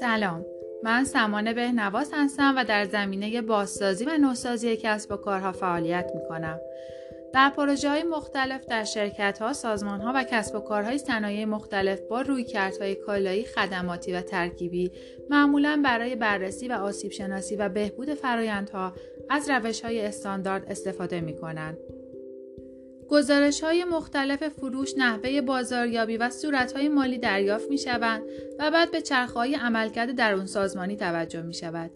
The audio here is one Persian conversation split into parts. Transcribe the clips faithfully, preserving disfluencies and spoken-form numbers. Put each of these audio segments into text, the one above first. سلام، من سمانه بهنواز هستم و در زمینه بازسازی و نوسازی کسب و کارها فعالیت می‌کنم. در پروژه‌های مختلف در شرکت‌ها، سازمان‌ها و کسب و کارهای صنایع مختلف با رویکردهای کالایی، خدماتی و ترکیبی، معمولاً برای بررسی و آسیب شناسی و بهبود فرآیندها از روش‌های استاندارد استفاده می‌کنند. گزارش‌های مختلف فروش، نحوه بازاریابی و صورت‌های مالی دریافت می‌شوند و بعد به چرخه‌های عملکرد درون سازمانی توجه می‌شود.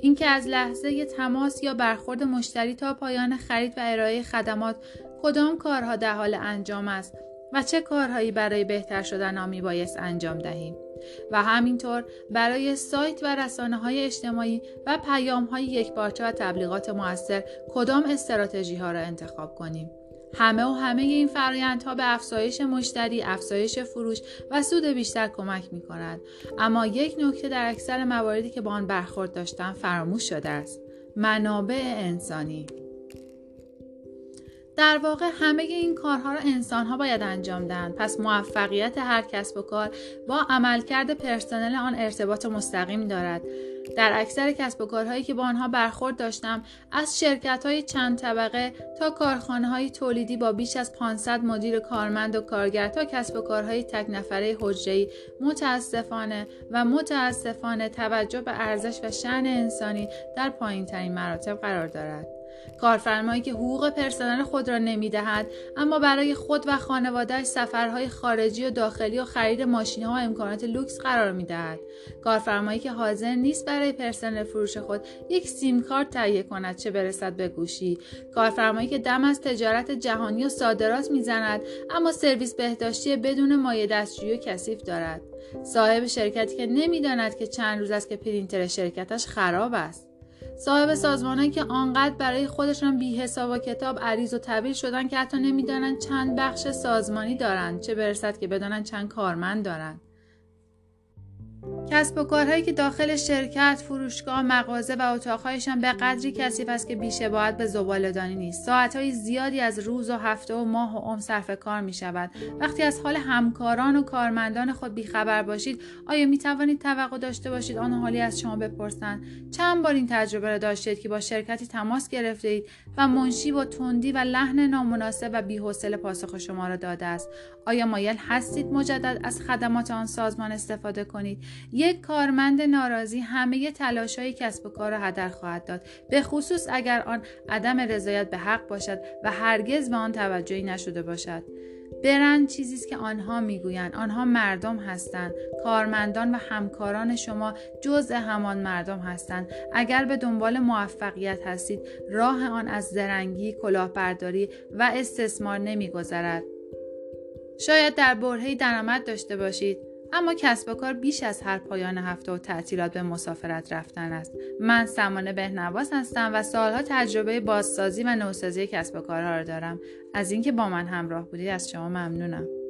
اینکه از لحظه تماس یا برخورد مشتری تا پایان خرید و ارائه خدمات کدام کارها در حال انجام است و چه کارهایی برای بهتر شدن آن میبایست انجام دهیم و همینطور برای سایت و رسانه‌های اجتماعی و پیام‌های یکپارچه و تبلیغات مؤثر کدام استراتژی‌ها را انتخاب کنیم. همه و همه این فرآیندها به افزایش مشتری، افزایش فروش و سود بیشتر کمک می‌کنند. اما یک نکته در اکثر مواردی که با آن برخورد داشتم فراموش شده است: منابع انسانی. در واقع همه این کارها را انسان‌ها باید انجام دهند. پس موفقیت هر کسب و کار با عملکرد پرسنل آن ارتباط مستقیم دارد. در اکثر کسب و کارهایی که با آنها برخورد داشتم، از شرکت‌های چند طبقه تا کارخانه‌های تولیدی با بیش از پانصد مدیر کارمند و کارگر تا کسب و کارهای تک نفره حجره‌ای، متأسفانه و متأسفانه توجه به ارزش و شأن انسانی در پایین‌ترین مراتب قرار دارد. کارفرمایی که حقوق پرسنل خود را نمی‌دهد اما برای خود و خانواده‌اش سفرهای خارجی و داخلی و خرید ماشین‌ها و امکانات لوکس قرار می‌دهد. کارفرمایی که حاضر نیست برای پرسنل فروش خود یک سیم کارت تهیه کند، چه برسد به گوشی. کارفرمایی که دم از تجارت جهانی و صادرات می‌زند اما سرویس بهداشتی بدون مایع دستشویی و کثیف دارد. صاحب شرکتی که نمی‌داند که چند روز است که پرینتر شرکتش خراب است. صاحب سازمان‌هایی که آنقدر برای خودشان بی حساب و کتاب عریض و طویل شدن که حتی نمی‌دانند چند بخش سازمانی دارند، چه برسد که بدانند چند کارمند دارند. کسب و کارهایی که داخل شرکت، فروشگاه، مغازه و اتاقهایشان به قدری کثیف است که بی‌شباهت به زباله‌دانی نیست. ساعت‌های زیادی از روز و هفته و ماه و عمر صرف کار می‌شود. وقتی از حال همکاران و کارمندان خود بی‌خبر باشید، آیا می‌توانید توقع داشته باشید آن حالی از شما بپرسند؟ چند بار این تجربه را داشتید که با شرکتی تماس گرفته‌اید و منشی با تندی و لحن نامناسب و بی‌حوصله پاسخ شما را داده است؟ آیا مایل هستید مجدد از خدمات آن سازمان استفاده کنید؟ یک کارمند ناراضی همه تلاش‌های کسب و کار را هدر خواهد داد، به خصوص اگر آن عدم رضایت به حق باشد و هرگز به آن توجهی نشده باشد. برند چیزی است که آنها میگویند. آنها مردم هستند. کارمندان و همکاران شما جزء همان مردم هستند. اگر به دنبال موفقیت هستید، راه آن از زرنگی، کلاهبرداری و استثمار نمی‌گذرد. شاید در برهه‌ای درآمد داشته باشید، اما کسب و کار بیش از هر پایان هفته و تعطیلات به مسافرت رفتن است. من سمانه بهنواز هستم و سالها تجربه بازسازی و نوسازی کسب و کارها را دارم. از اینکه با من همراه بودید از شما ممنونم.